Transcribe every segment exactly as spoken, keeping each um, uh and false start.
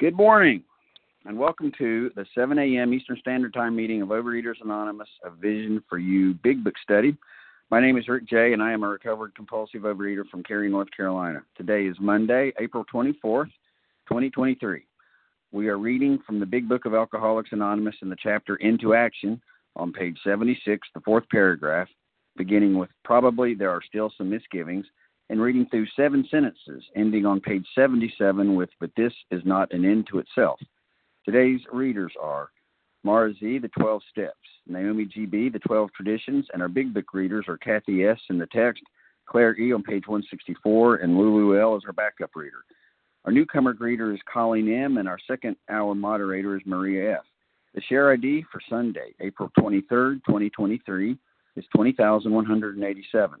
Good morning, and welcome to the seven a.m. Eastern Standard Time meeting of Overeaters Anonymous, a Vision for You Big Book study. My name is Rick Jay, and I am a recovered compulsive overeater from Cary, North Carolina. Today is Monday, April twenty-fourth, twenty twenty-three. We are reading from the Big Book of Alcoholics Anonymous in the chapter Into Action on page seventy-six, the fourth paragraph, beginning with probably there are still some misgivings, and reading through seven sentences, ending on page seventy-seven with, but this is not an end to itself. Today's readers are Maura Z, the twelve Steps, Naomi G B, the twelve Traditions, and our Big Book readers are Kathy S. in the text, Claire E. on page one sixty-four, and Lulu L. is our backup reader. Our newcomer greeter is Colleen M., and our second hour moderator is Maria F. The share I D for Sunday, April twenty-third, twenty twenty-three, is twenty thousand one hundred eighty-seven.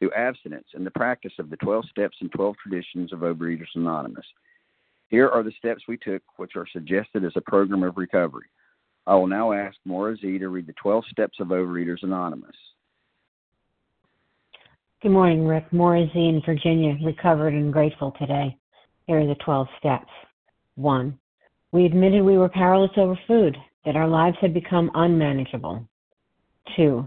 through abstinence and the practice of the twelve steps and twelve traditions of Overeaters Anonymous. Here are the steps we took, which are suggested as a program of recovery. I will now ask Maura Z to read the twelve steps of Overeaters Anonymous. Good morning, Rick. Maura Z in Virginia, recovered and grateful today. Here are the twelve steps. One, we admitted we were powerless over food, that our lives had become unmanageable. Two,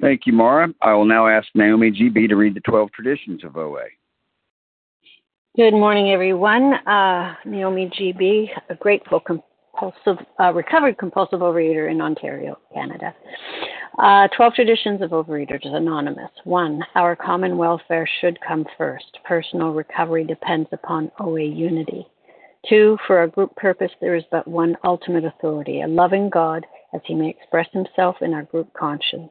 Thank you, Maura. I will now ask Naomi G B to read the twelve traditions of O A. Good morning, everyone. Uh, Naomi G B, a grateful compulsive, uh, recovered compulsive overeater in Ontario, Canada. Uh, twelve traditions of Overeaters Anonymous. One, our common welfare should come first. Personal recovery depends upon O A unity. Two, for our group purpose, there is but one ultimate authority, a loving God, as he may express himself in our group conscience.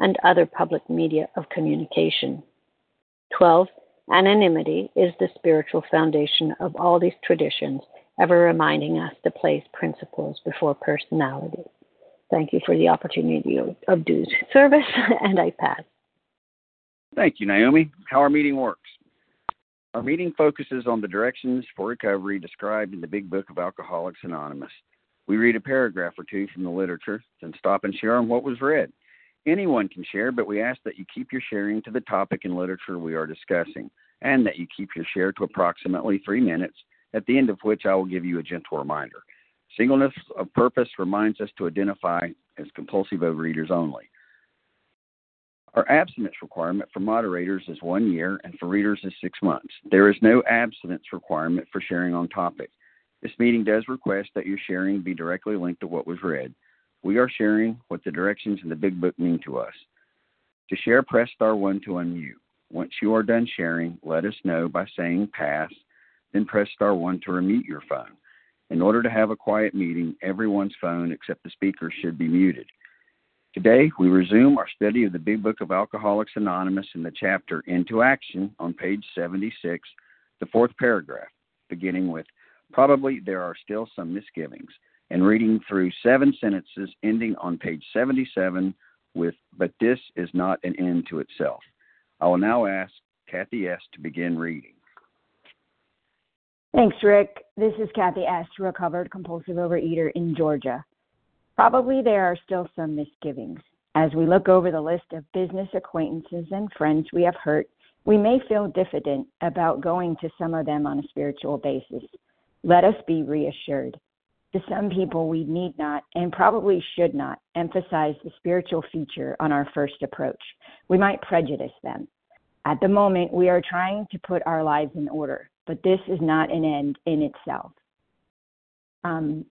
and other public media of communication. twelve. Anonymity is the spiritual foundation of all these traditions, ever reminding us to place principles before personality. Thank you for the opportunity of due service, and I pass. Thank you, Naomi. How our meeting works. Our meeting focuses on the directions for recovery described in the Big Book of Alcoholics Anonymous. We read a paragraph or two from the literature, then stop and share on what was read. Anyone can share, but we ask that you keep your sharing to the topic and literature we are discussing, and that you keep your share to approximately three minutes, at the end of which I will give you a gentle reminder. Singleness of purpose reminds us to identify as compulsive overeaters only. Our abstinence requirement for moderators is one year and for readers is six months. There is no abstinence requirement for sharing on topic. This meeting does request that your sharing be directly linked to what was read. We are sharing what the directions in the Big Book mean to us. To share, press star one to unmute. Once you are done sharing, let us know by saying pass, then press star one to remute your phone. In order to have a quiet meeting, everyone's phone except the speaker should be muted. Today, we resume our study of the Big Book of Alcoholics Anonymous in the chapter Into Action on page seventy-six, the fourth paragraph, beginning with, probably there are still some misgivings, and reading through seven sentences ending on page seventy-seven with, but this is not an end to itself. I will now ask Kathy S. to begin reading. Thanks, Rick. This is Kathy S., recovered compulsive overeater in Georgia. Probably there are still some misgivings. As we look over the list of business acquaintances and friends we have hurt, we may feel diffident about going to some of them on a spiritual basis. Let us be reassured. To some people, we need not and probably should not emphasize the spiritual feature on our first approach. We might prejudice them. At the moment, we are trying to put our lives in order, but this is not an end in itself. Um,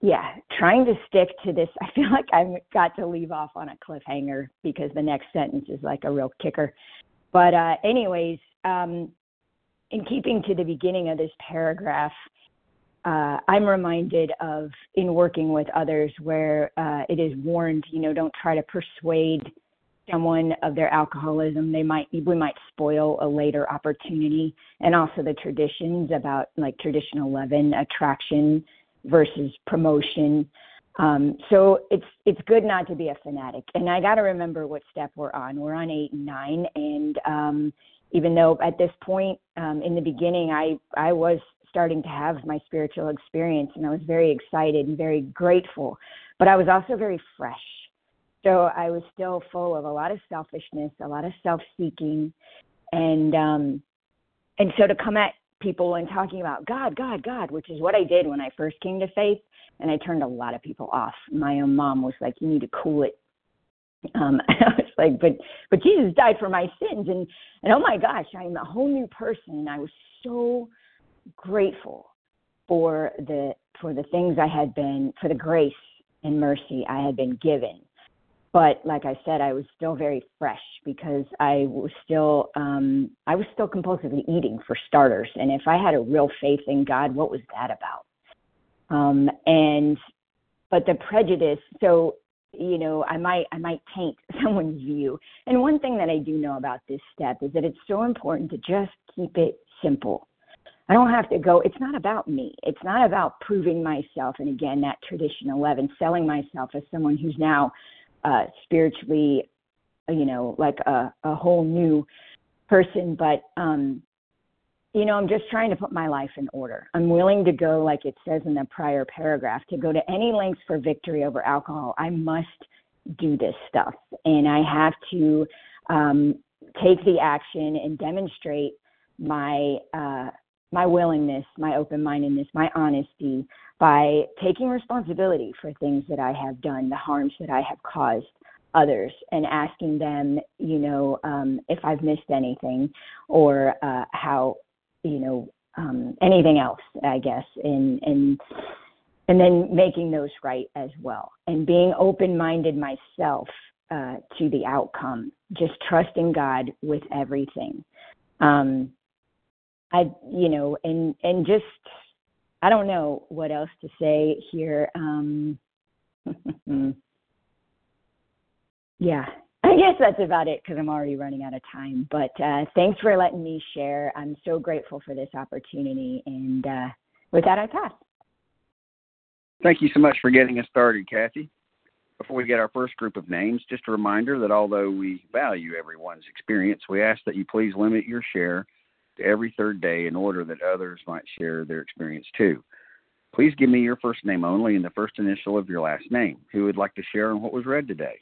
yeah, trying to stick to this. I feel like I've got to leave off on a cliffhanger because the next sentence is like a real kicker. But uh, anyways, um, in keeping to the beginning of this paragraph, uh, I'm reminded of in working with others where uh, it is warned, you know, don't try to persuade someone of their alcoholism. They might we might spoil a later opportunity, and also the traditions about like traditional leaven, attraction versus promotion. Um, so it's it's good not to be a fanatic. And I got to remember what step we're on. We're on eight and nine, and um, even though at this point um, in the beginning I I was starting to have my spiritual experience, and I was very excited and very grateful, but I was also very fresh. So I was still full of a lot of selfishness, a lot of self-seeking. And um, and so to come at people and talking about God, God, God, which is what I did when I first came to faith, and I turned a lot of people off. My own mom was like, you need to cool it. Um, I was like, but but Jesus died for my sins. And, and oh, my gosh, I'm a whole new person. And I was so grateful for the for the things I had been, for the grace and mercy I had been given. But like I said, I was still very fresh because I was still um, I was still compulsively eating for starters. And if I had a real faith in God, what was that about? Um, and but the prejudice, so you know, I might I might taint someone's view. And one thing that I do know about this step is that it's so important to just keep it simple. I don't have to go, it's not about me. It's not about proving myself. And again, that traditional leaven, selling myself as someone who's now Uh, spiritually, you know, like a, a whole new person. But, um, you know, I'm just trying to put my life in order. I'm willing to go, like it says in the prior paragraph, to go to any lengths for victory over alcohol. I must do this stuff. And I have to um, take the action and demonstrate my, uh, my willingness, my open-mindedness, my honesty, by taking responsibility for things that I have done, the harms that I have caused others, and asking them, you know, um, if I've missed anything, or uh, how, you know, um, anything else, I guess, and and and then making those right as well, and being open-minded myself uh, to the outcome, just trusting God with everything. Um, I, you know, and and just, I don't know what else to say here. Um, yeah, I guess that's about it, because I'm already running out of time. But uh, thanks for letting me share. I'm so grateful for this opportunity. And uh, with that, I pass. Thank you so much for getting us started, Kathy. Before we get our first group of names, just a reminder that although we value everyone's experience, we ask that you please limit your share to every third day in order that others might share their experience too. Please give me your first name only and the first initial of your last name. Who would like to share on what was read today?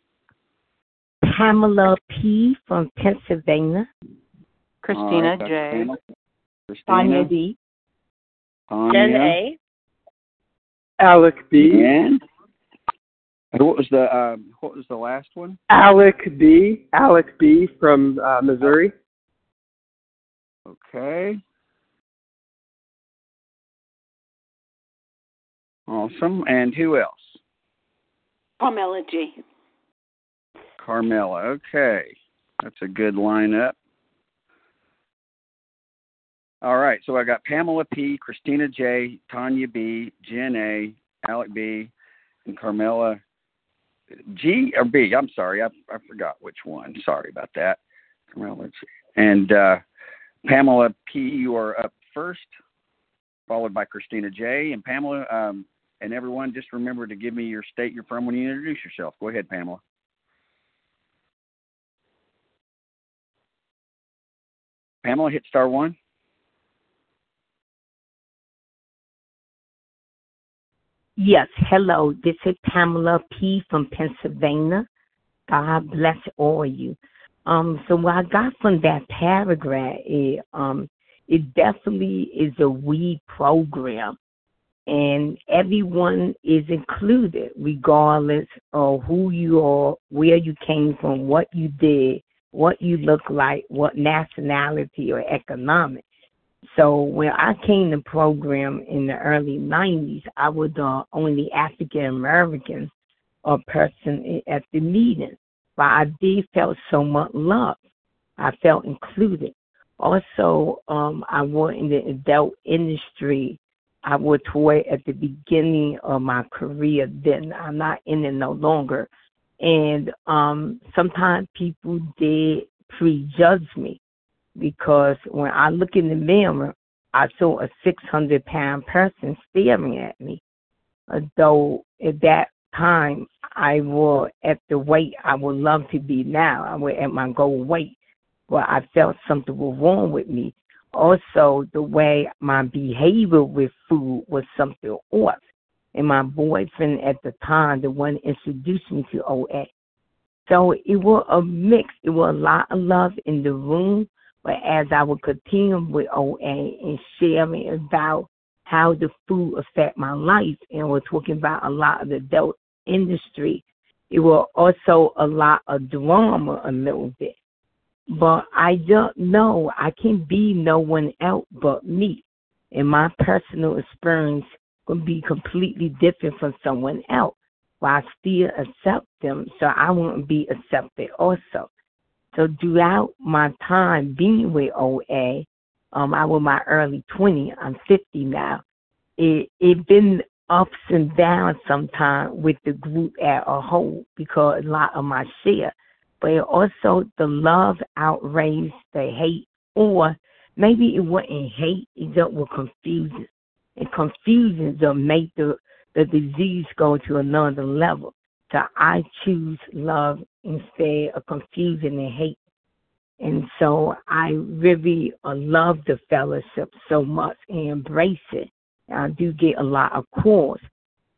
Pamela P. from Pennsylvania. Christina right, J. Christina, Tanya D. Tanya, Jen A. Alec B. And what was the um, what was the last one? Alec B. Alec B. from uh, Missouri. Okay. Awesome. And who else? Carmela G. Carmela. Okay. That's a good lineup. All right. So I got Pamela P., Christina J., Tanya B., Jen A., Alec B., and Carmela G or B. I'm sorry. I I forgot which one. Sorry about that. Carmela G. And uh, Pamela P., you are up first, followed by Christina J. And Pamela, um, and everyone, just remember to give me your state you're from when you introduce yourself. Go ahead, Pamela. Pamela, hit star one. Yes, hello. This is Pamela P. from Pennsylvania. God bless all you. Um, so what I got from that paragraph is um, it definitely is a we program, and everyone is included regardless of who you are, where you came from, what you did, what you look like, what nationality or economic. So when I came to program in the early nineties, I was the only African-American or person at the meeting. But I did felt so much love. I felt included. Also, um, I worked in the adult industry. I worked toward at the beginning of my career. Then I'm not in it no longer. And um, sometimes people did prejudge me, because when I look in the mirror, I saw a six hundred pound person staring at me. Although at that time, I was at the weight I would love to be now. I was at my goal weight, but I felt something was wrong with me. Also, the way my behavior with food was something off. And my boyfriend at the time, the one introduced me to O A. So it was a mix. It was a lot of love in the room. But as I would continue with O A and sharing about how the food affect my life, and we're talking about a lot of the adult industry, it was also a lot of drama a little bit. But I don't know. I can be no one else but me. And my personal experience can be completely different from someone else. But I still accept them, so I won't be accepted also. So throughout my time being with O A, um, I was in my early twenties, I'm fifty now, it it been ups and downs sometimes with the group as a whole, because a lot of my share. But it also, the love outraged the hate, or maybe it wasn't hate, it just was confusion. And confusion will make the, the disease go to another level. So I choose love instead of confusion and hate. And so I really love the fellowship so much and embrace it. I do get a lot of calls,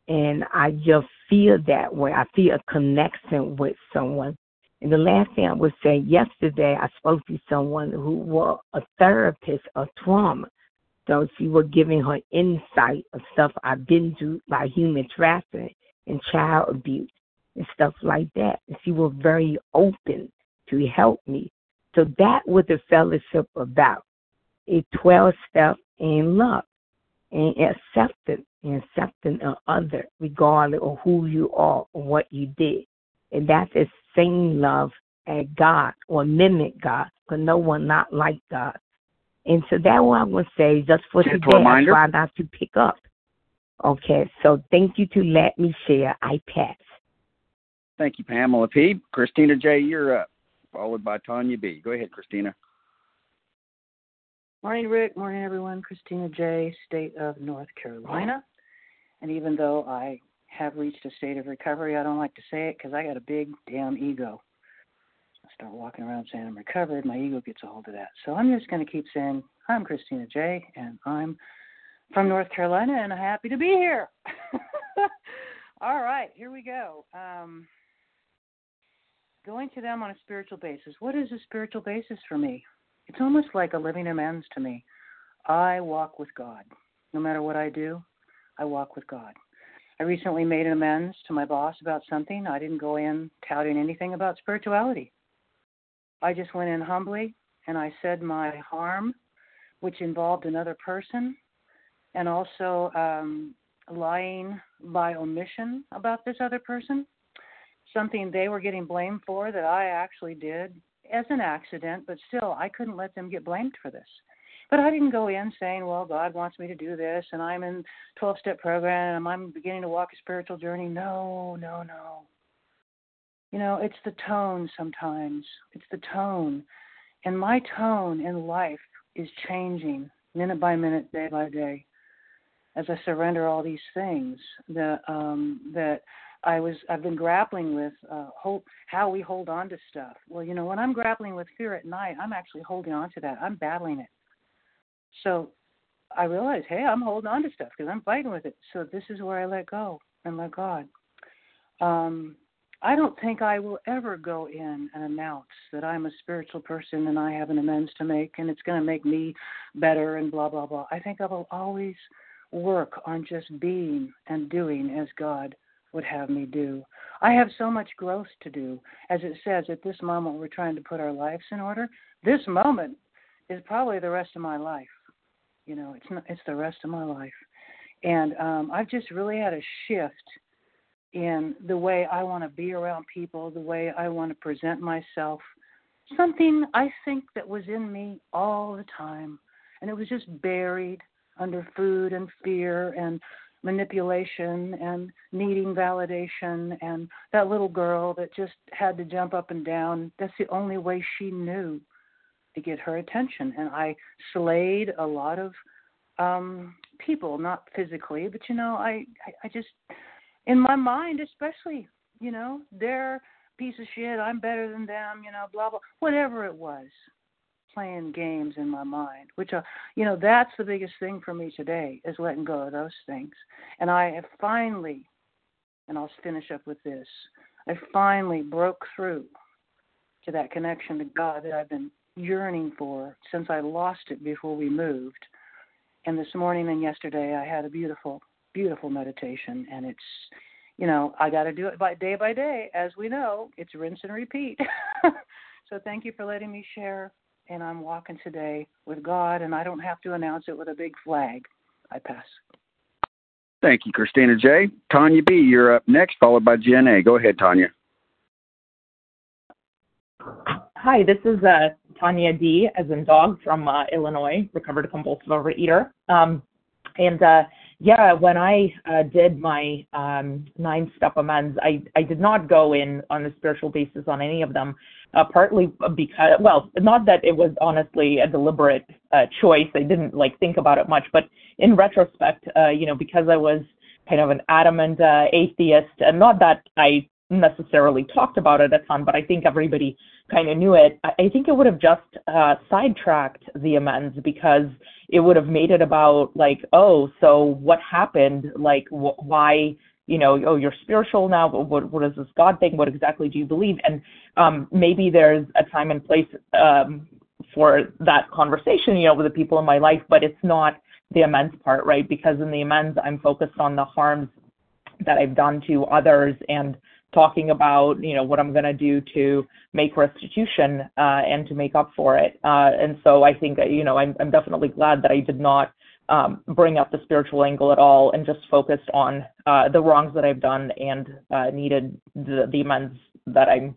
and I just feel that way. I feel a connection with someone. And the last thing I would say, yesterday I spoke to someone who was a therapist of trauma. So she was giving her insight of stuff I've been through, like human trafficking and child abuse and stuff like that. And she was very open to help me. So that was the fellowship about. It's twelve steps in love and acceptance and accepting an other, regardless of who you are or what you did. And that's the same love as God or mimic God, because no one not like God. And so that's what I'm going to say just for today. I try not to pick up. Okay, so thank you to let me share. I pass. Thank you, Pamela P. Christina J., you're up, followed by Tanya B. Go ahead, Christina. Morning, Rick. Morning, everyone. Christina J., state of North Carolina. And even though I have reached a state of recovery, I don't like to say it because I got a big damn ego. I start walking around saying I'm recovered. My ego gets a hold of that. So I'm just going to keep saying, I'm Christina J., and I'm from North Carolina, and I'm happy to be here. All right, here we go. Um, going to them on a spiritual basis. What is a spiritual basis for me? It's almost like a living amends to me. I walk with God. No matter what I do, I walk with God. I recently made an amends to my boss about something. I didn't go in touting anything about spirituality. I just went in humbly, and I said my harm, which involved another person, and also um, lying by omission about this other person, something they were getting blamed for that I actually did as an accident, but still, I couldn't let them get blamed for this. But I didn't go in saying, well, God wants me to do this, and I'm in twelve-step program, and I'm beginning to walk a spiritual journey. No, no, no. You know, it's the tone sometimes. It's the tone. And my tone in life is changing minute by minute, day by day, as I surrender all these things that um, that I was I've been grappling with, uh, hope, how we hold on to stuff. Well, you know, when I'm grappling with fear at night, I'm actually holding on to that. I'm battling it. So I realize, hey, I'm holding on to stuff because I'm fighting with it. So this is where I let go and let God. Um, I don't think I will ever go in and announce that I'm a spiritual person and I have an amends to make and it's going to make me better and blah, blah, blah. I think I will always work on just being and doing as God would have me do. I have so much growth to do. As it says, at this moment, we're trying to put our lives in order. This moment is probably the rest of my life. You know, it's not, it's the rest of my life. And um, I've just really had a shift in the way I want to be around people, the way I want to present myself, something I think that was in me all the time. And it was just buried under food and fear and manipulation and needing validation and that little girl that just had to jump up and down. That's the only way she knew to get her attention. And I slayed a lot of um, people, not physically, but, you know, I, I, I just... in my mind, especially, you know, they're piece of shit, I'm better than them, you know, blah, blah, whatever it was, playing games in my mind, which, are, you know, that's the biggest thing for me today is letting go of those things. And I have finally, and I'll finish up with this, I finally broke through to that connection to God that I've been yearning for since I lost it before we moved. And this morning and yesterday, I had a beautiful Beautiful meditation, and it's, you know, I got to do it by day by day. As we know, it's rinse and repeat. So thank you for letting me share, and I'm walking today with God, and I don't have to announce it with a big flag. I pass. Thank you, Christina J. Tanya B., you're up next, followed by Jen A. Go ahead, Tanya. Hi, this is uh, Tanya D., as in dog, from uh, Illinois, recovered compulsive overeater. Um, and, uh, Yeah, when I uh, did my um, nine-step amends, I, I did not go in on a spiritual basis on any of them, uh, partly because, well, not that it was honestly a deliberate uh, choice. I didn't, like, think about it much. But in retrospect, uh, you know, because I was kind of an adamant uh, atheist, and not that I necessarily talked about it a ton, but I think everybody kind of knew it, I, I think it would have just uh, sidetracked the amends because it would have made it about like, oh, so what happened? Like, wh- why, you know, oh, you're spiritual now. But what, what is this God thing? What exactly do you believe? And um, maybe there's a time and place um, for that conversation, you know, with the people in my life, but it's not the amends part, right? Because in the amends, I'm focused on the harms that I've done to others and talking about, you know, what I'm going to do to make restitution uh, and to make up for it. Uh, and so I think, you know, I'm, I'm definitely glad that I did not um, bring up the spiritual angle at all and just focused on uh, the wrongs that I've done and uh, needed the, the amends that I'm,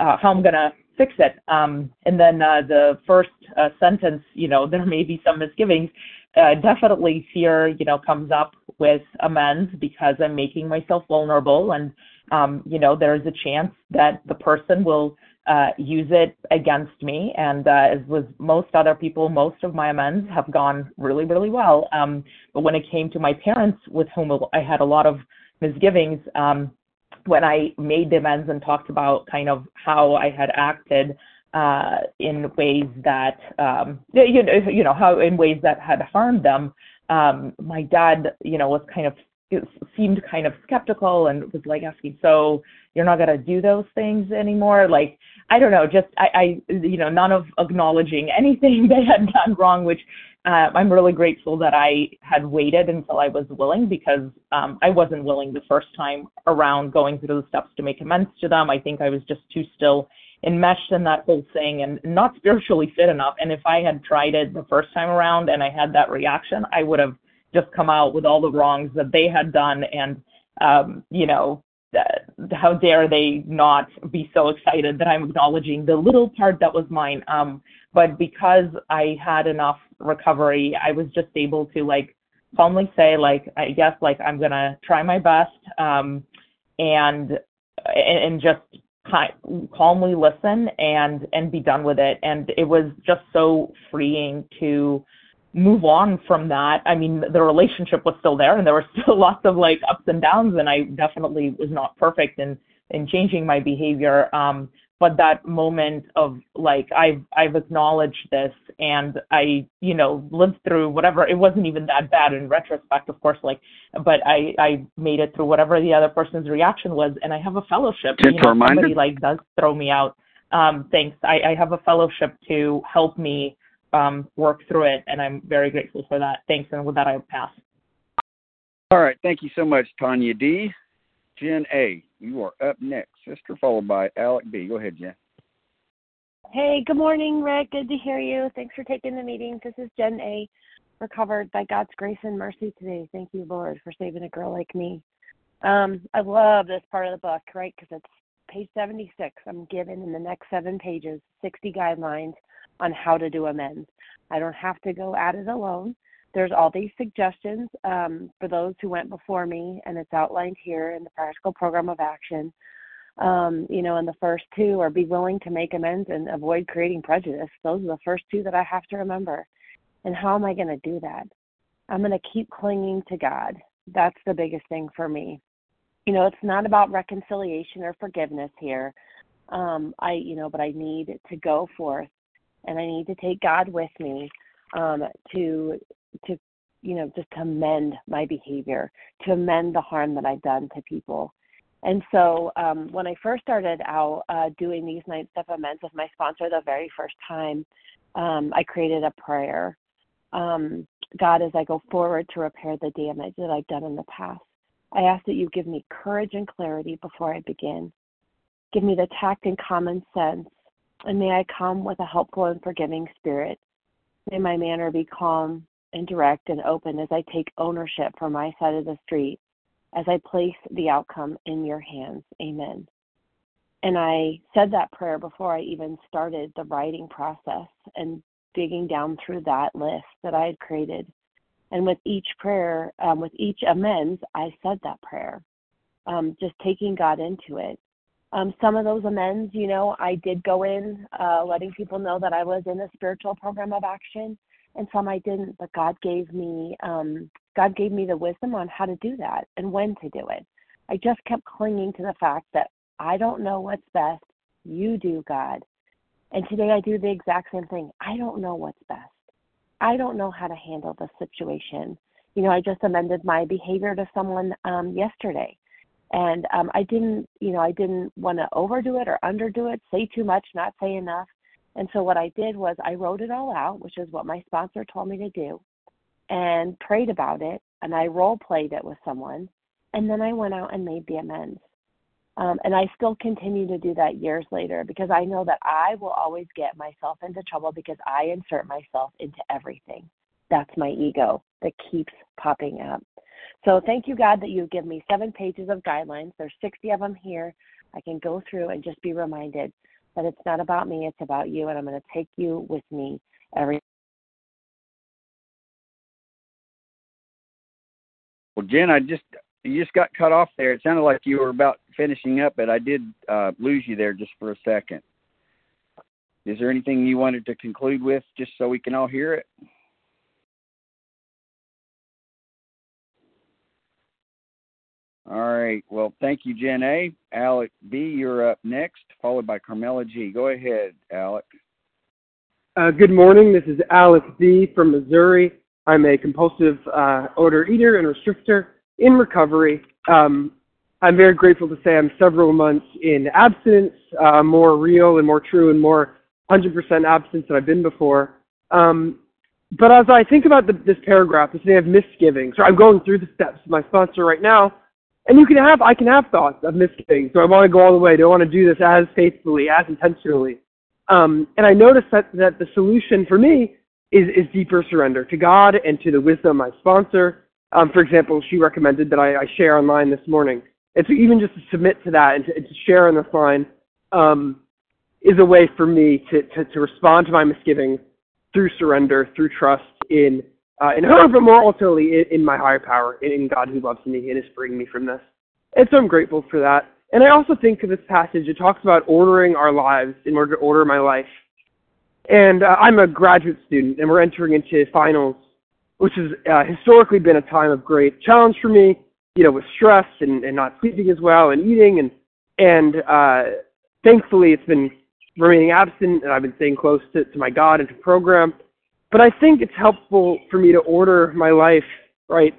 uh, how I'm going to fix it. Um, and then uh, the first uh, sentence, you know, there may be some misgivings. Uh, definitely fear, you know, comes up with amends because I'm making myself vulnerable and, um, you know, there is a chance that the person will uh, use it against me. And uh, as with most other people, most of my amends have gone really, really well. Um, but when it came to my parents, with whom I had a lot of misgivings, um, when I made the amends and talked about kind of how I had acted, Uh, in ways that, um, you know, you know, how in ways that had harmed them. Um, my dad, you know, was kind of, it seemed kind of skeptical and was like asking, so you're not going to do those things anymore? Like, I don't know, just, I, I, you know, none of acknowledging anything they had done wrong, which uh, I'm really grateful that I had waited until I was willing, because um, I wasn't willing the first time around going through the steps to make amends to them. I think I was just too still enmeshed in that whole thing and not spiritually fit enough. And if I had tried it the first time around and I had that reaction, I would have just come out with all the wrongs that they had done. And, um, you know, uh, how dare they not be so excited that I'm acknowledging the little part that was mine. Um, but because I had enough recovery, I was just able to like calmly say, like, I guess, like, I'm going to try my best. Um, and, and just, calmly listen and and be done with it. And it was just so freeing to move on from that. I mean, the relationship was still there and there were still lots of like ups and downs, and I definitely was not perfect in in changing my behavior, um but that moment of like, I've I've acknowledged this and I, you know, lived through whatever. It wasn't even that bad in retrospect, of course, like, but I, I made it through whatever the other person's reaction was. And I have a fellowship. Just you know, somebody like does throw me out. Um, thanks. I, I have a fellowship to help me um, work through it. And I'm very grateful for that. Thanks. And with that, I pass. All right. Thank you so much, Tanya D. Jen A., you are up next, sister, followed by Alec B. Go ahead, Jen. Hey, good morning, Rick. Good to hear you. Thanks for taking the meeting. This is Jen A., recovered by God's grace and mercy today. Thank you, Lord, for saving a girl like me. Um, I love this part of the book, right, because it's page seventy-six. I'm given in the next seven pages sixty guidelines on how to do amends. I don't have to go at it alone. There's all these suggestions um, for those who went before me, and it's outlined here in the practical program of action. Um, you know, and the first two are be willing to make amends and avoid creating prejudice. Those are the first two that I have to remember. And how am I going to do that? I'm going to keep clinging to God. That's the biggest thing for me. You know, it's not about reconciliation or forgiveness here. Um, I, you know, but I need to go forth, and I need to take God with me um, to. to, you know, just to amend my behavior, to amend the harm that I've done to people. And so um, when I first started out uh, doing these nine-step amends with my sponsor the very first time, um, I created a prayer. Um, God, as I go forward to repair the damage that I've done in the past, I ask that you give me courage and clarity before I begin. Give me the tact and common sense, and may I come with a helpful and forgiving spirit. May my manner be calm and direct and open as I take ownership for my side of the street, as I place the outcome in your hands. Amen. And I said that prayer before I even started the writing process and digging down through that list that I had created. And with each prayer, um, with each amends, I said that prayer, um, just taking God into it. Um, some of those amends, you know, I did go in uh, letting people know that I was in a spiritual program of action. And some I didn't, but God gave me um, God gave me the wisdom on how to do that and when to do it. I just kept clinging to the fact that I don't know what's best. You do, God. And today I do the exact same thing. I don't know what's best. I don't know how to handle this situation. You know, I just amended my behavior to someone um, yesterday, and um, I didn't, you know, I didn't want to overdo it or underdo it, say too much, not say enough. And so what I did was I wrote it all out, which is what my sponsor told me to do. and prayed about it, and I role-played it with someone, and then I went out and made the amends. Um, and I still continue to do that years later because I know that I will always get myself into trouble because I insert myself into everything. That's my ego that keeps popping up. So thank you, God, that you give me seven pages of guidelines. There's sixty of them here. I can go through and just be reminded that it's not about me, it's about you, and I'm going to take you with me every. Well, Jen, I just you just got cut off there. It sounded like you were about finishing up, but I did uh, lose you there just for a second. Is there anything you wanted to conclude with, just so we can all hear it? All right. Well, thank you, Jen A. Alec B., you're up next, followed by Carmela G. Go ahead, Alec. Uh, good morning. This is Alec B. from Missouri. I'm a compulsive uh, overeater and restrictor in recovery. Um, I'm very grateful to say I'm several months in abstinence, uh, more real and more true and more one hundred percent abstinence than I've been before. Um, but as I think about the, this paragraph, this day of misgivings, so I'm going through the steps with my sponsor right now. And you can have, I can have thoughts of misgivings. Do I want to go all the way? Do I want to do this as faithfully, as intentionally? Um, and I noticed that, that the solution for me is, is deeper surrender to God and to the wisdom of my sponsor. Um, for example, she recommended that I, I share online this morning. And so even just to submit to that and to, and to share on this line um, is a way for me to, to, to respond to my misgivings through surrender, through trust in Uh, in her, but more ultimately in, in my higher power, in, in God who loves me and is freeing me from this. And so I'm grateful for that. And I also think of this passage, it talks about ordering our lives in order to order my life. And uh, I'm a graduate student, and we're entering into finals, which has uh, historically been a time of great challenge for me, you know, with stress and, and not sleeping as well and eating. And and uh, thankfully, it's been remaining abstinent, and I've been staying close to, to my God and to program. But I think it's helpful for me to order my life, right,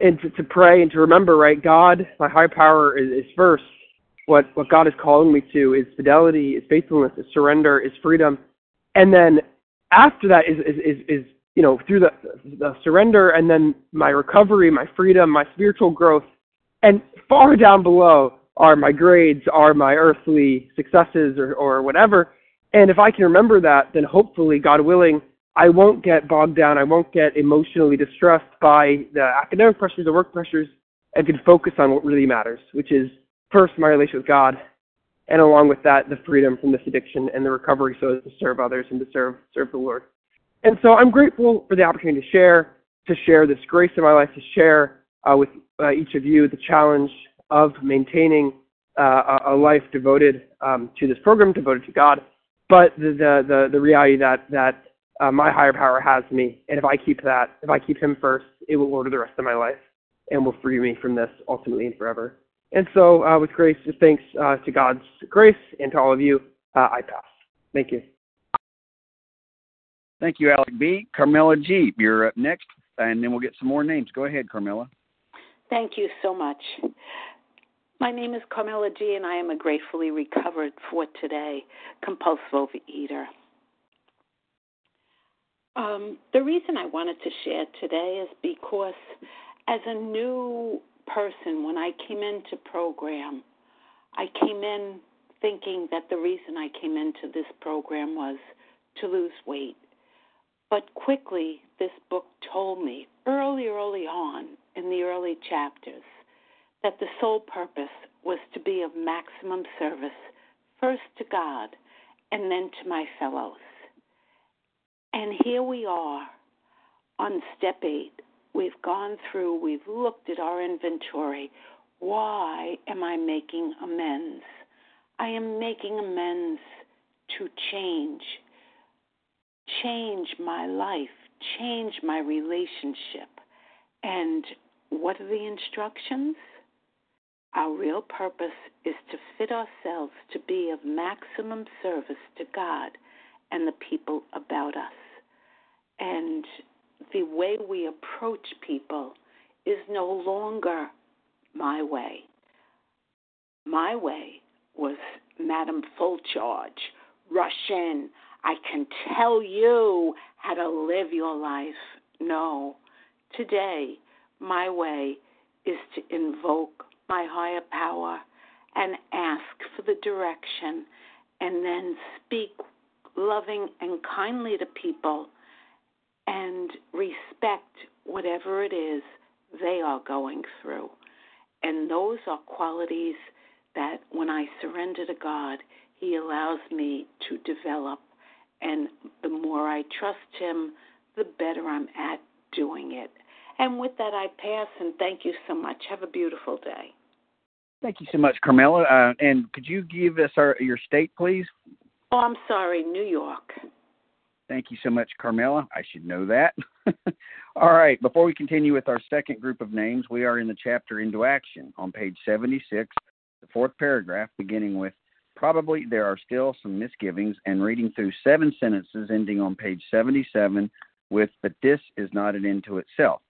and to, to pray and to remember, right, God, my higher power is, is first. What what God is calling me to is fidelity, is faithfulness, is surrender, is freedom. And then after that is, is, is, is you know, through the, the surrender and then my recovery, my freedom, my spiritual growth. And far down below are my grades, are my earthly successes or, or whatever. And if I can remember that, then hopefully, God willing, I won't get bogged down. I won't get emotionally distressed by the academic pressures, the work pressures, and can focus on what really matters, which is first my relationship with God, and along with that, the freedom from this addiction and the recovery so as to serve others and to serve serve the Lord. And so I'm grateful for the opportunity to share, to share this grace in my life, to share uh, with uh, each of you the challenge of maintaining uh, a life devoted um, to this program, devoted to God, but the the the, the reality that that Uh, my higher power has me, and if I keep that, if I keep him first, it will order the rest of my life and will free me from this ultimately and forever. And so uh, with grace, just thanks uh, to God's grace and to all of you, uh, I pass. Thank you. Thank you, Alec B. Carmela G., you're up next, and then we'll get some more names. Go ahead, Carmela. Thank you so much. My name is Carmela G., and I am a gratefully recovered for today compulsive overeater. Um, the reason I wanted to share today is because as a new person, when I came into program, I came in thinking that the reason I came into this program was to lose weight. But quickly, this book told me early, early on in the early chapters that the sole purpose was to be of maximum service, first to God and then to my fellows. And here we are on step eight. We've gone through, we've looked at our inventory. Why am I making amends? I am making amends to change, change my life, change my relationship. And what are the instructions? Our real purpose is to fit ourselves to be of maximum service to God and the people about us. And the way we approach people is no longer my way. My way was Madam Full Charge. Rush in. I can tell you how to live your life. No, Today, my way is to invoke my higher power and ask for the direction and then speak loving and kindly to people and respect whatever it is they are going through. And those are qualities that when I surrender to God, He allows me to develop. And the more I trust Him, the better I'm at doing it. And with that, I pass, and thank you so much. Have a beautiful day. Thank you so much, Carmela. Uh, and could you give us our, your state, please? Oh, I'm sorry, New York. Thank you so much, Carmela. I should know that. All right, before we continue with our second group of names, we are in the chapter Into Action on page seventy-six, the fourth paragraph, beginning with, probably there are still some misgivings, and reading through seven sentences ending on page seventy-seven with, but this is not an end to itself.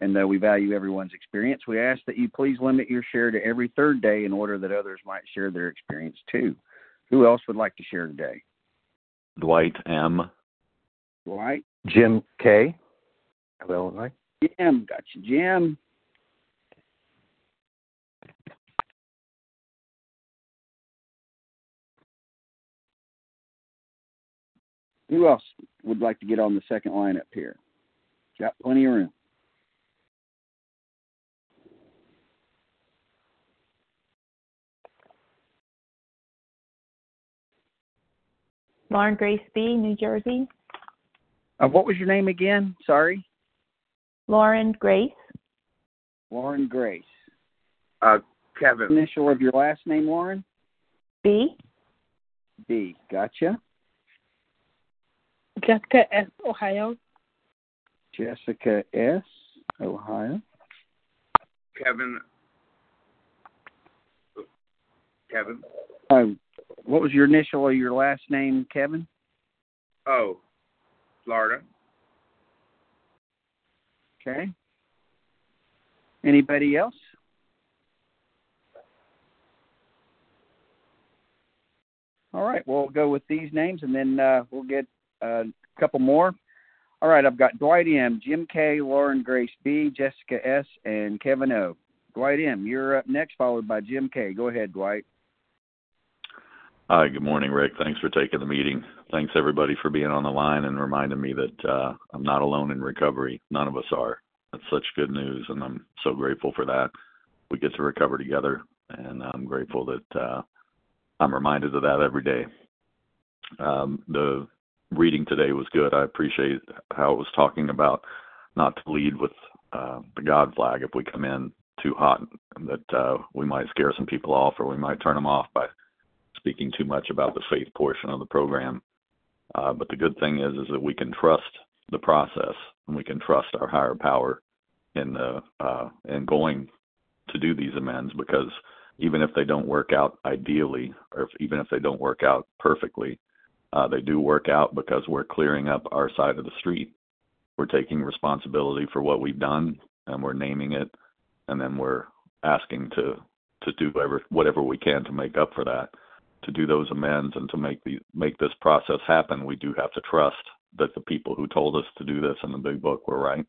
And though we value everyone's experience, we ask that you please limit your share to every third day in order that others might share their experience too. Who else would like to share today? Dwight M. Dwight. Jim K. of Illinois. Jim, gotcha. Jim. Who else would like to get on the second line up here? Got plenty of room. Lauren Grace B, New Jersey. Uh, what was your name again? Sorry. Lauren Grace. Lauren Grace. Uh, Kevin. Initial of your last name, Lauren? B. B. Gotcha. Jessica S, Ohio. Jessica S, Ohio. Kevin. Kevin. Um, what was your initial of your last name, Kevin? Oh, Florida. Okay. Anybody else? All right, we'll go with these names, and then uh, we'll get a couple more. All right, I've got Dwight M, Jim K, Lauren Grace B, Jessica S, and Kevin O. Dwight M, you're up next, followed by Jim K. Go ahead, Dwight. Hi, good morning, Rick. Thanks for taking the meeting. Thanks, everybody, for being on the line and reminding me that uh, I'm not alone in recovery. None of us are. That's such good news, and I'm so grateful for that. We get to recover together, and I'm grateful that uh, I'm reminded of that every day. Um, the reading today was good. I appreciate how it was talking about not to lead with uh, the God flag if we come in too hot, that uh, we might scare some people off or we might turn them off by speaking too much about the faith portion of the program. Uh, but the good thing is, is that we can trust the process and we can trust our higher power in the uh, in going to do these amends, because even if they don't work out ideally, or if, even if they don't work out perfectly, uh, they do work out because we're clearing up our side of the street. We're taking responsibility for what we've done and we're naming it, and then we're asking to, to do whatever, whatever we can to make up for that. To do those amends and to make the make this process happen, we do have to trust that the people who told us to do this in the Big Book were right.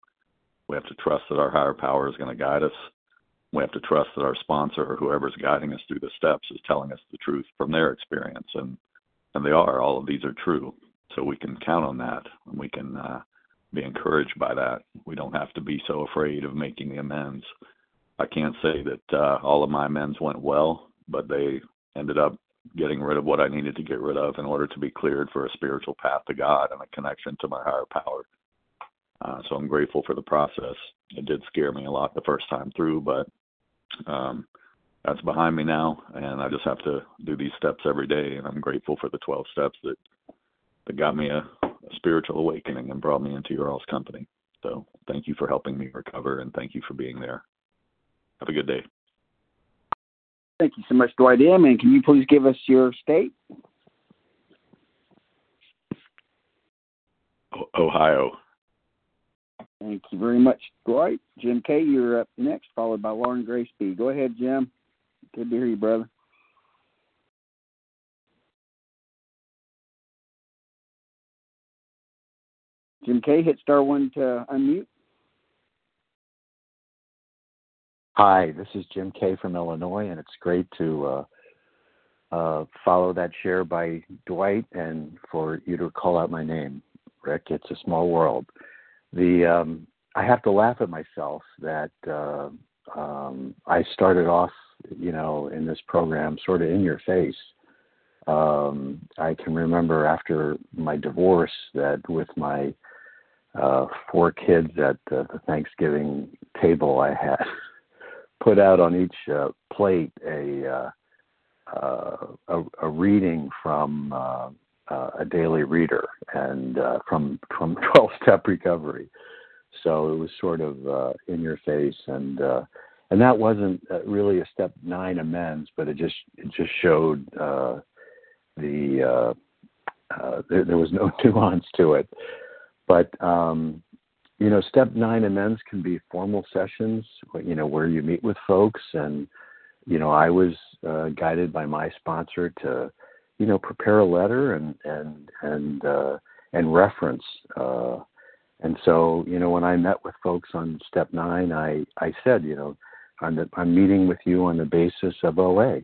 We have to trust that our higher power is going to guide us. We have to trust that our sponsor or whoever's guiding us through the steps is telling us the truth from their experience, and and they are. All of these are true, so we can count on that, and we can uh, be encouraged by that. We don't have to be so afraid of making the amends. I can't say that uh, all of my amends went well, but they ended up getting rid of what I needed to get rid of in order to be cleared for a spiritual path to God and a connection to my higher power. Uh, so I'm grateful for the process. It did scare me a lot the first time through, but um, that's behind me now, and I just have to do these steps every day, and I'm grateful for the twelve steps that, that got me a, a spiritual awakening and brought me into your all's company. So thank you for helping me recover, and thank you for being there. Have a good day. Thank you so much, Dwight M. And can you please give us your state? Ohio. Thank you very much, Dwight. Jim K., you're up next, followed by Lauren Grace B. Go ahead, Jim. Good to hear you, brother. Jim K., hit star one to unmute. Hi, this is Jim K. from Illinois, and it's great to uh, uh, follow that share by Dwight and for you to call out my name, Rick. It's a small world. The um, I have to laugh at myself that uh, um, I started off, you know, in this program sort of in your face. Um, I can remember after my divorce that with my uh, four kids at the, the Thanksgiving table, I had put out on each uh, plate a, uh, uh, a a reading from uh, uh, a daily reader and uh, from from twelve-step recovery. So it was sort of uh, in your face, and uh, and that wasn't really a step nine amends, but it just it just showed. Uh, The uh, uh, there, there was no nuance to it, but um, you know, step nine amends can be formal sessions, you know, where you meet with folks, and you know, I was uh, guided by my sponsor to, you know, prepare a letter and and and uh, and reference, uh, and so you know, when I met with folks on step nine, I I said, you know, I'm the, I'm meeting with you on the basis of O A.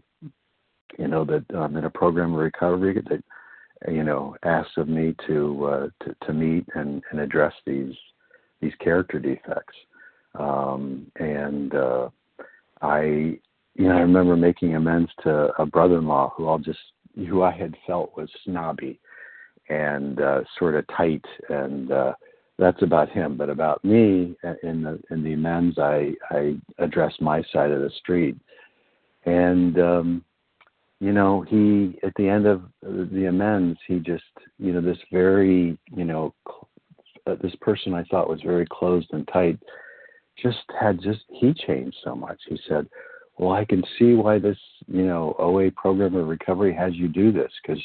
You know, that I'm um, in a program of recovery that, you know, asks of me to uh, to, to meet and, and address these these character defects. Um, and uh, I, you know, I remember making amends to a brother-in-law who I'll just who I had felt was snobby and uh, sort of tight, and uh, that's about him. But about me, in the in the amends, I I addressed my side of the street, and. Um, You know, he, at the end of the amends, he just, you know, this very, you know, cl- uh, this person I thought was very closed and tight just had just, he changed so much. He said, well, I can see why this, you know, O A program of recovery has you do this because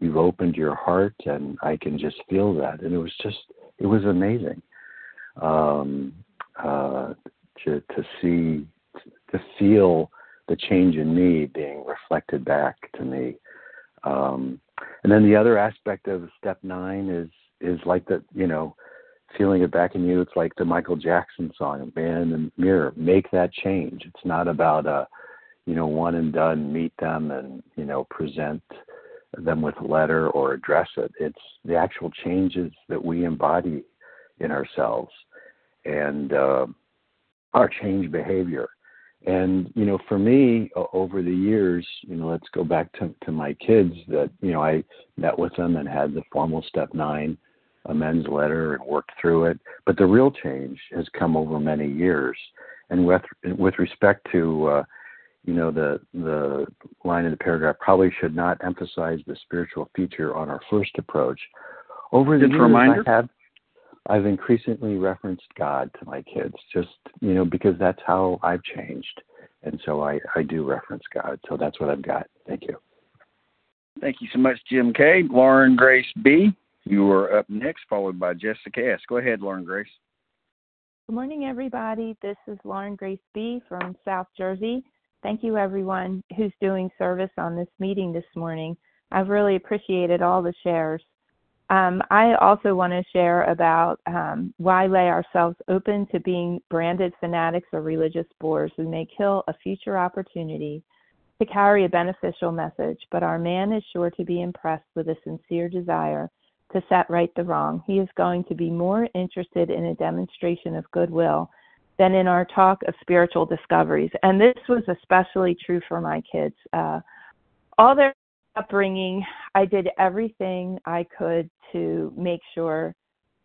you've opened your heart, and I can just feel that. And it was just, it was amazing um, uh, to, to see, to feel the change in me being reflected back to me. Um, and then the other aspect of step nine is, is like the, you know, feeling it back in you. It's like the Michael Jackson song, Man in the Mirror, make that change. It's not about a, you know, one and done, meet them and, you know, present them with a letter or address it. It's the actual changes that we embody in ourselves and uh, our change behavior. And, you know, for me, uh, over the years, you know, let's go back to, to my kids that, you know, I met with them and had the formal step nine amends letter and worked through it. But the real change has come over many years. And with with respect to, uh, you know, the, the line in the paragraph, probably should not emphasize the spiritual feature on our first approach. Over the Good years, reminder. I have... I've increasingly referenced God to my kids just, you know, because that's how I've changed. And so I, I do reference God. So that's what I've got. Thank you. Thank you so much, Jim K. Lauren Grace B., you are up next, followed by Jessica S. Go ahead, Lauren Grace. Good morning, everybody. This is Lauren Grace B. from South Jersey. Thank you, everyone who's doing service on this meeting this morning. I've really appreciated all the shares. Um, I also want to share about um, why lay ourselves open to being branded fanatics or religious bores who may kill a future opportunity to carry a beneficial message, but our man is sure to be impressed with a sincere desire to set right the wrong. He is going to be more interested in a demonstration of goodwill than in our talk of spiritual discoveries. And this was especially true for my kids. Uh, all their upbringing, I did everything I could to make sure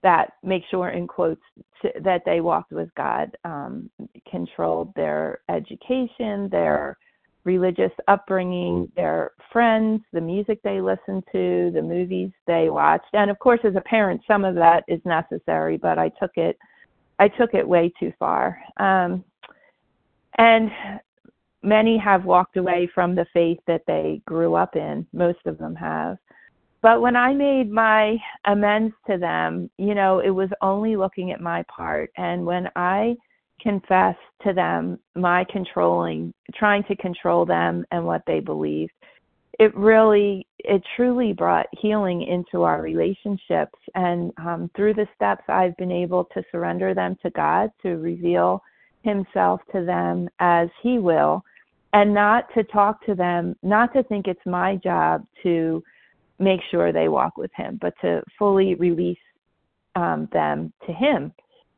that, make sure in quotes, to, that they walked with God, um, controlled their education, their religious upbringing, their friends, the music they listened to, the movies they watched. And of course, as a parent, some of that is necessary, but I took it, I took it way too far. Um, and Many have walked away from the faith that they grew up in. Most of them have. But when I made my amends to them, you know, it was only looking at my part. And when I confessed to them my controlling, trying to control them and what they believed, it really, it truly brought healing into our relationships. And um, through the steps, I've been able to surrender them to God, to reveal himself to them as he will, and not to talk to them, not to think it's my job to make sure they walk with him, but to fully release um, them to him.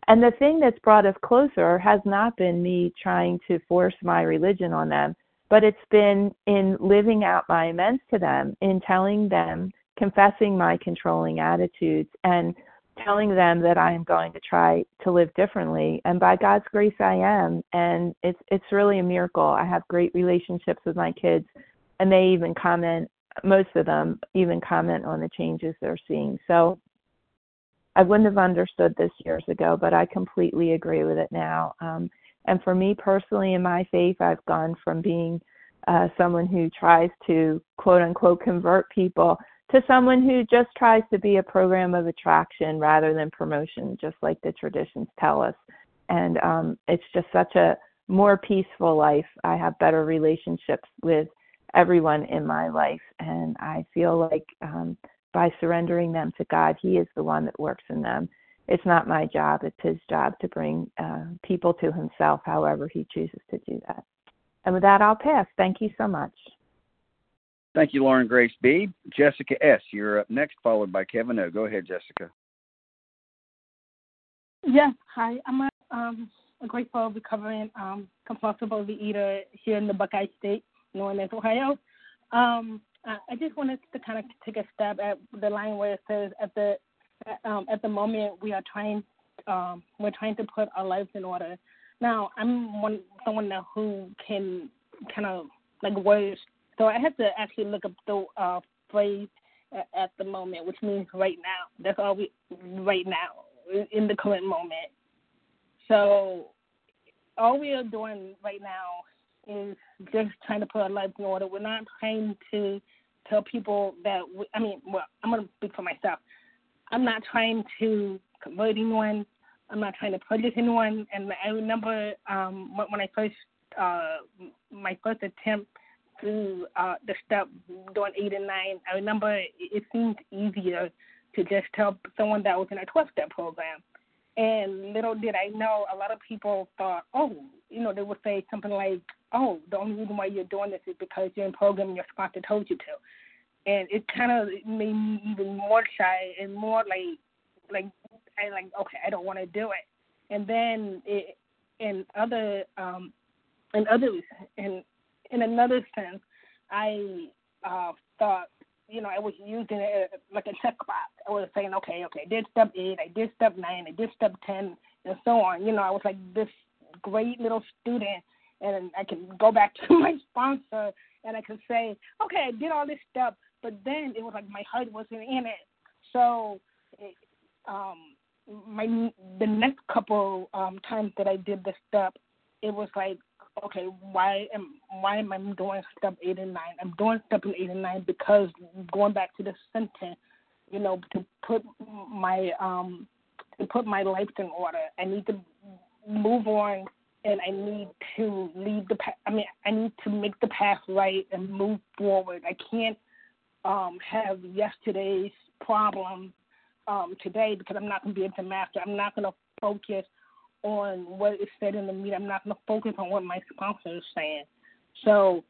And the thing that's brought us closer has not been me trying to force my religion on them, but it's been in living out my amends to them, in telling them, confessing my controlling attitudes, and telling them that I am going to try to live differently. And by God's grace, I am. And it's it's really a miracle. I have great relationships with my kids, and they even comment, most of them even comment on the changes they're seeing. So I wouldn't have understood this years ago, but I completely agree with it now. Um, and for me personally, in my faith, I've gone from being uh, someone who tries to, quote unquote, convert people to someone who just tries to be a program of attraction rather than promotion, just like the traditions tell us. And um, it's just such a more peaceful life. I have better relationships with everyone in my life. And I feel like um, by surrendering them to God, He is the one that works in them. It's not my job. It's His job to bring uh, people to Himself, however He chooses to do that. And with that, I'll pass. Thank you so much. Thank you, Lauren Grace B. Jessica S., you're up next, followed by Kevin O. Go ahead, Jessica. Yes, hi. I'm a, um, a grateful, recovering, um, compulsive overeater here in the Buckeye State, Northern Ohio. Um, I, I just wanted to kind of take a stab at the line where it says, "At the um, at the moment, we are trying um, we're trying to put our lives in order." Now, I'm one someone who can kind of like words. So I had to actually look up the uh, phrase at the moment, which means right now. That's all we, right now, in the current moment. So all we are doing right now is just trying to put our lives in order. We're not trying to tell people that, we, I mean, well, I'm going to speak for myself. I'm not trying to convert anyone. I'm not trying to purchase anyone. And I remember um, when I first, uh, my first attempt, through uh, the step doing eight and nine, I remember it, it seemed easier to just tell someone that was in a twelve-step program. And little did I know, a lot of people thought, oh, you know, they would say something like, oh, the only reason why you're doing this is because you're in program and your sponsor told you to. And it kind of made me even more shy and more like, like, I like, okay, I don't want to do it. And then it, in other, um, in others, and in another sense, I uh, thought, you know, I was using it like a checkbox. I was saying, okay, okay, I did step eight, I did step nine, I did step ten, and so on. You know, I was like this great little student, and I can go back to my sponsor, and I could say, okay, I did all this stuff, but then it was like my heart wasn't in it. So it, um, my the next couple um, times that I did the step, it was like, okay, why am why am I doing step eight and nine? I'm doing step eight and nine because going back to the sentence, you know, to put my um to put my life in order. I need to move on, and I need to lead the. I mean, I need to make the path right and move forward. I can't um, have yesterday's problem um, today because I'm not going to be able to master. I'm not going to focus on what is said in the meeting. I'm not going to focus on what my sponsor is saying. So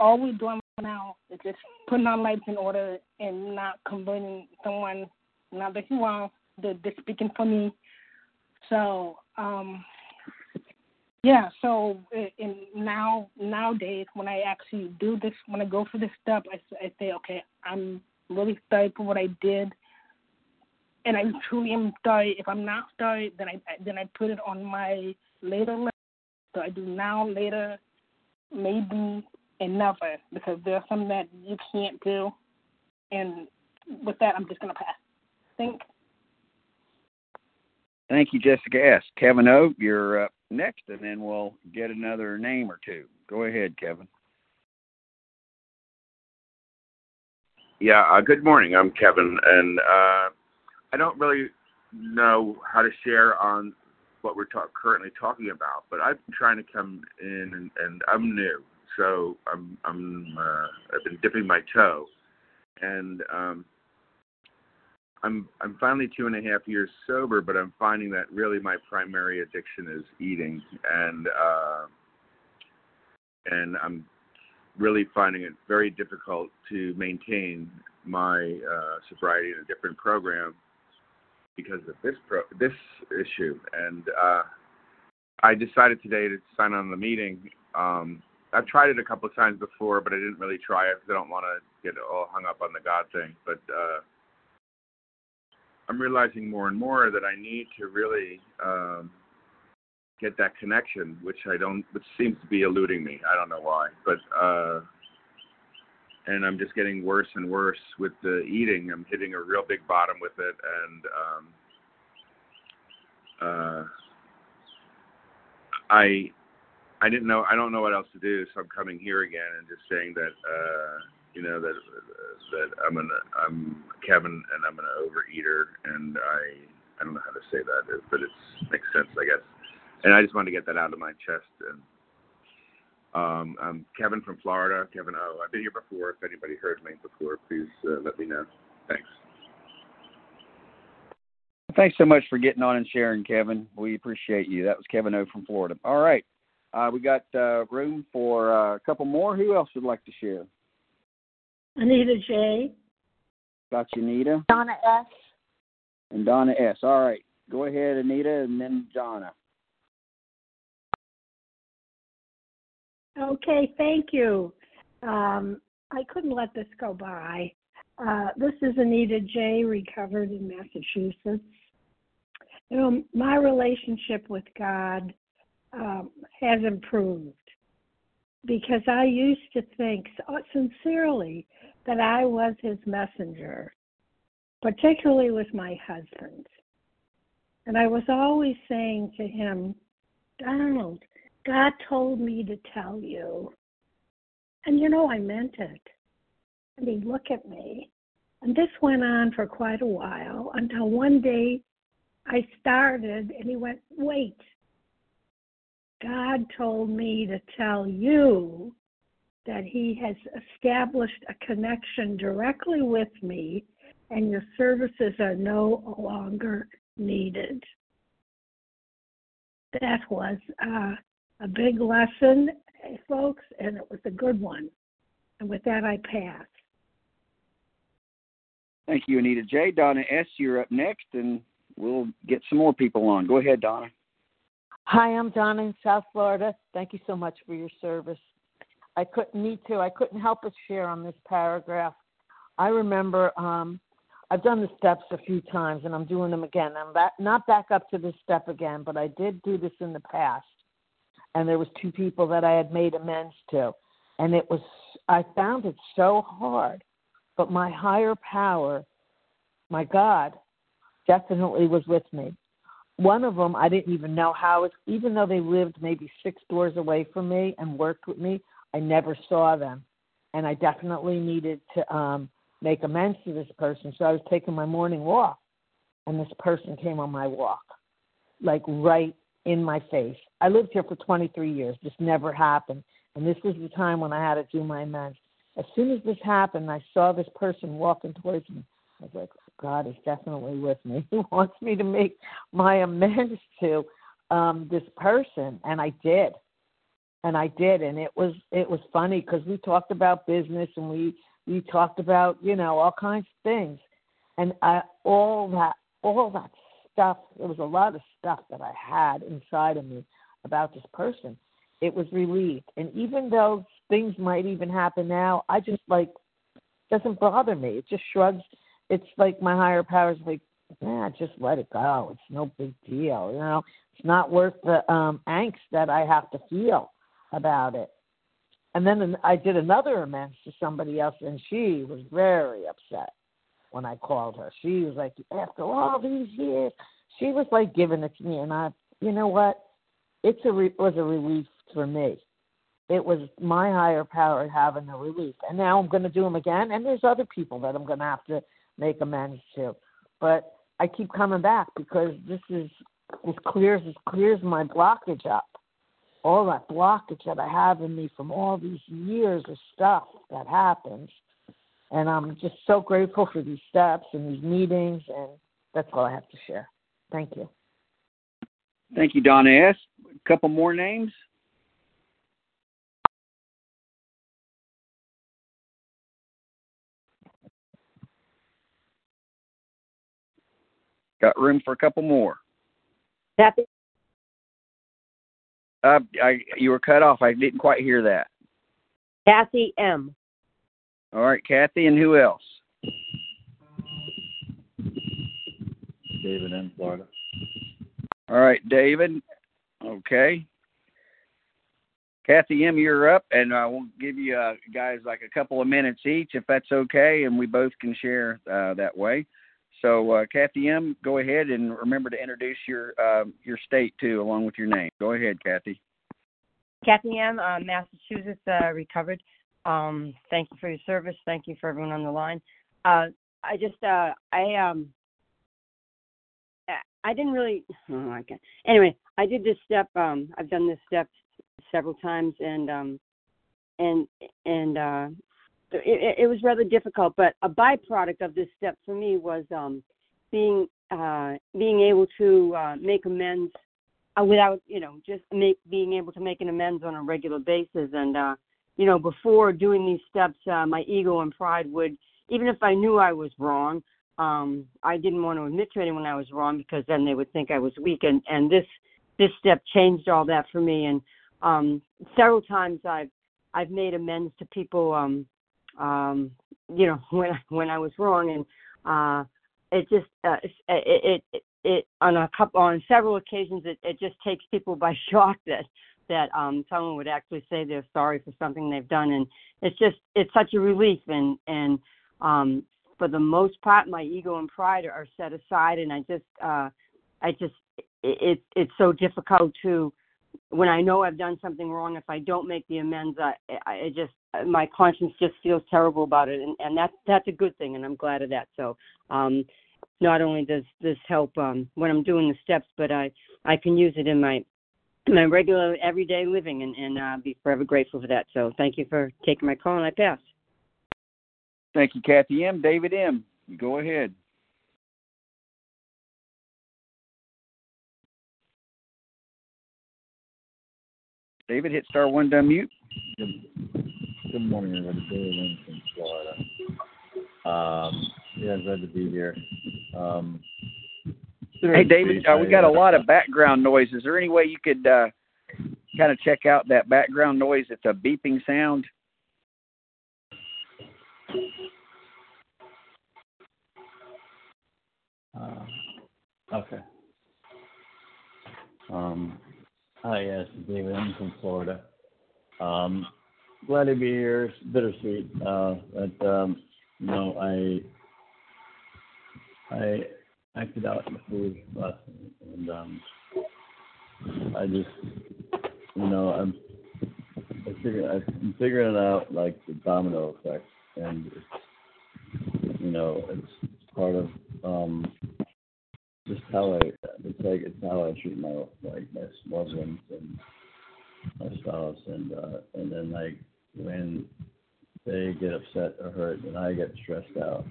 all we're doing now is just putting our lives in order and not converting someone, not that you are, they're, they're speaking for me. So, um, yeah, so in now nowadays when I actually do this, when I go for this step, I, I say, okay, I'm really sorry for what I did. And I truly am sorry. If I'm not sorry, then I then I put it on my later list. So I do now, later, maybe, and never, because there are some that you can't do. And with that, I'm just going to pass. Think. Thank you, Jessica S. Kevin O., you're up next, and then we'll get another name or two. Go ahead, Kevin. Yeah, uh, good morning. I'm Kevin, and... Uh, I don't really know how to share on what we're talk- currently talking about, but I've been trying to come in, and, and I'm new, so I'm, I'm uh, I've been dipping my toe, and um, I'm I'm finally two and a half years sober, but I'm finding that really my primary addiction is eating, and uh, and I'm really finding it very difficult to maintain my uh, sobriety in a different program because of this pro- this issue. And uh, I decided today to sign on the meeting. Um, I've tried it a couple of times before, but I didn't really try it because I don't want to get all hung up on the God thing. But uh, I'm realizing more and more that I need to really um, get that connection, which I don't, which seems to be eluding me. I don't know why, but uh, and I'm just getting worse and worse with the eating. I'm hitting a real big bottom with it, and um, uh, I. I didn't know. I don't know what else to do, so I'm coming here again and just saying that, uh, you know, that that I'm an I'm Kevin and I'm an overeater, and I I don't know how to say that, but it makes sense, I guess. And I just wanted to get that out of my chest. And um, I'm Kevin from Florida. Kevin O. I've been here before. If anybody heard me before, please uh, let me know. Thanks. Thanks so much for getting on and sharing, Kevin. We appreciate you. That was Kevin O from Florida. All right. Uh, we got uh, room for uh, a couple more. Who else would like to share? Anita J. Got you, Anita. Donna S. And Donna S. All right. Go ahead, Anita, and then Donna. Okay, thank you. Um, I couldn't let this go by. Uh, this is Anita J., recovered in Massachusetts. You know, my relationship with God Um, has improved, because I used to think so sincerely that I was his messenger, particularly with my husband. And I was always saying to him, Donald, God told me to tell you. And, you know, I meant it. I mean, look at me. And this went on for quite a while until one day I started and he went, wait. God told me to tell you that he has established a connection directly with me, and your services are no longer needed. That was uh, a big lesson, folks, and it was a good one. And with that, I pass. Thank you, Anita J. Donna S., you're up next, and we'll get some more people on. Go ahead, Donna. Hi, I'm Donna in South Florida. Thank you so much for your service. I couldn't need to. I couldn't help but share on this paragraph. I remember um, I've done the steps a few times, and I'm doing them again. I'm back, not back up to this step again, but I did do this in the past, and there was two people that I had made amends to, and it was I found it so hard, but my higher power, my God, definitely was with me. One of them, I didn't even know how, even though they lived maybe six doors away from me and worked with me, I never saw them. And I definitely needed to um, make amends to this person. So I was taking my morning walk, and this person came on my walk, like right in my face. I lived here for twenty-three years. This never happened. And this was the time when I had to do my amends. As soon as this happened, I saw this person walking towards me. I was like, God is definitely with me. He wants me to make my amends to um, this person. And I did. And I did. And it was it was funny because we talked about business and we, we talked about, you know, all kinds of things. And I, all that all that stuff, there was a lot of stuff that I had inside of me about this person. It was relieved. And even though things might even happen now, I just, like, doesn't bother me. It just shrugs. It's like my higher power's like, nah, just let it go. It's no big deal, you know. It's not worth the um, angst that I have to feel about it. And then I did another amends to somebody else, and she was very upset when I called her. She was like, after all these years, she was like giving it to me. And I, you know what? It's a re- it was a relief for me. It was my higher power having a relief. And now I'm going to do them again, and there's other people that I'm going to have to make amends to, but I keep coming back because this is this clears this clears my blockage up, all that blockage that I have in me from all these years of stuff that happens, And I'm just so grateful for these steps and these meetings, and that's all I have to share. Thank you. Thank you, Donna S. A couple more names. Got room for a couple more. Kathy? Uh, I, you were cut off. I didn't quite hear that. Kathy M. All right, Kathy, and who else? David in Florida. All right, David. Okay. Kathy M., you're up, and I will give you uh, guys like a couple of minutes each, if that's okay, and we both can share uh, that way. So, uh, Kathy M., go ahead and remember to introduce your uh, your state, too, along with your name. Go ahead, Kathy. Kathy M., uh, Massachusetts, uh, recovered. Um, thank you for your service. Thank you for everyone on the line. Uh, I just, uh, I um, I didn't really, oh, I can't. Anyway, I did this step. Um, I've done this step several times, and um, and and. Uh, It, it was rather difficult, but a byproduct of this step for me was um, being uh, being able to uh, make amends without, you know, just make being able to make an amends on a regular basis. And, uh, you know, before doing these steps, uh, my ego and pride would, even if I knew I was wrong, um, I didn't want to admit to anyone I was wrong because then they would think I was weak. And, and this this step changed all that for me. And um, several times I've, I've made amends to people, um, Um, you know, when when I was wrong, and uh, it just uh, it, it it on a couple on several occasions it, it just takes people by shock that that um, someone would actually say they're sorry for something they've done, and it's just it's such a relief, and and um, for the most part my ego and pride are set aside, and I just uh, I just it, it it's so difficult to. When I know I've done something wrong, if I don't make the amends, I, I, I just my conscience just feels terrible about it, and, and that's that's a good thing, and I'm glad of that. So, um, not only does this help um, when I'm doing the steps, but I, I can use it in my my regular everyday living, and and uh, be forever grateful for that. So, thank you for taking my call, and I pass. Thank you, Kathy M. David M. Go ahead. David, hit star one to unmute. Good, good morning, everybody. David M. from Florida. Um, yeah, glad to be here. Um, hey, David, uh, we got a lot of background noise. Is there any way you could uh, kind of check out that background noise? It's a beeping sound. Uh, okay. Um. Hi, yes, David M. from Florida. Um, glad to be here. It's bittersweet, uh, but um, you know, I I acted out in the food last night, and um, I just, you know, I'm I figure, I'm figuring out like the domino effect, and it's, you know, it's part of um. Just how I, it's like, it's how I treat my, like, my loved ones and my spouse, and, uh, and then, like, when they get upset or hurt, and I get stressed out,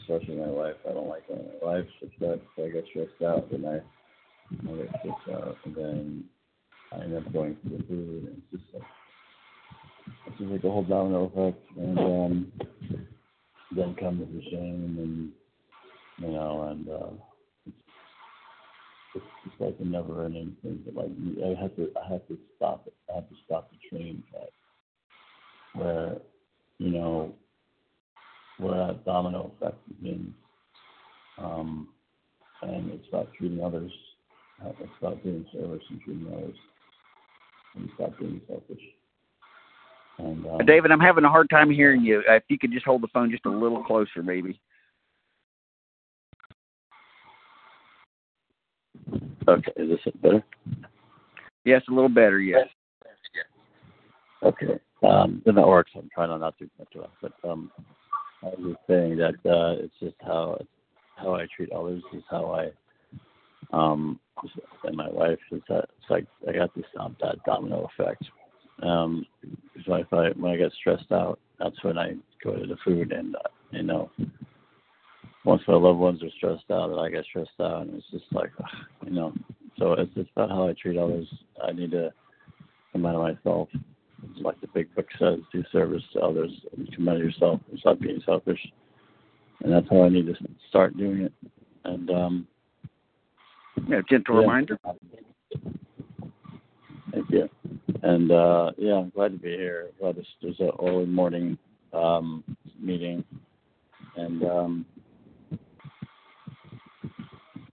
especially my wife. I don't like when my wife's upset, so I get stressed out, and I, I get stressed out, and then I end up going to the food, and it's just like, it's just like a whole domino effect, and um, then comes the shame, and, you know, and, uh, it's like a never-ending thing. But like I have to, I have to stop it. I have to stop the train track where, you know, where that domino effect begins. Um, and it's about treating others. It's about doing service and treating others. And it's about being selfish. And, um, David, I'm having a hard time hearing you. If you could just hold the phone just a little closer, maybe. Okay, is this better? Yes, a little better, yes. Okay. Um, the networks, I'm trying not to interrupt, off, but um, I was just saying that uh, it's just how how I treat others is how I, um, and my wife, is that, it's like I got to stop that domino effect. Um, so if I, when I get stressed out, that's when I go to the food, and uh, you know, once my loved ones are stressed out, and I get stressed out, and it's just like, you know, so it's it's about how I treat others. I need to come out of myself. It's like the Big Book says, do service to others, and come out of yourself, and stop being selfish. And that's how I need to start doing it. And um, yeah, gentle yeah. reminder. Thank you. And uh, yeah, I'm glad to be here. Glad this, there's an early morning um, meeting, and um,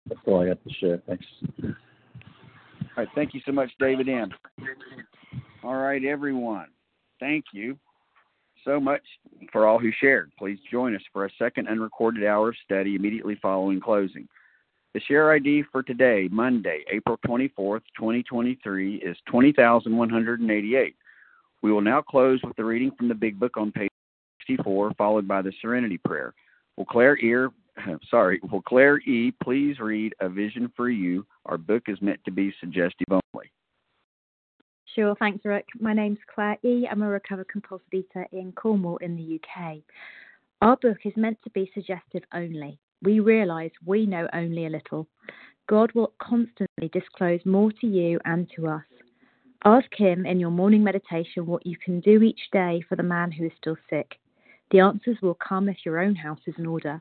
that's all I got to share. Thanks. All right, thank you so much, David M. All right, everyone, thank you so much for all who shared. Please join us for a second unrecorded hour study immediately following closing. The share I D for today, Monday, April twenty-fourth, twenty twenty-three, is twenty thousand one hundred eighty-eight. We will now close with the reading from the Big Book on page sixty-four, followed by the Serenity Prayer. Will Claire E., sorry, will Claire E. please read A Vision for You? Our book is meant to be suggestive only. Sure, thanks, Rick. My name's Claire E. I'm a recovered compulsive eater in Cornwall in the U K. Our book is meant to be suggestive only. We realise we know only a little. God will constantly disclose more to you and to us. Ask Him in your morning meditation what you can do each day for the man who is still sick. The answers will come if your own house is in order.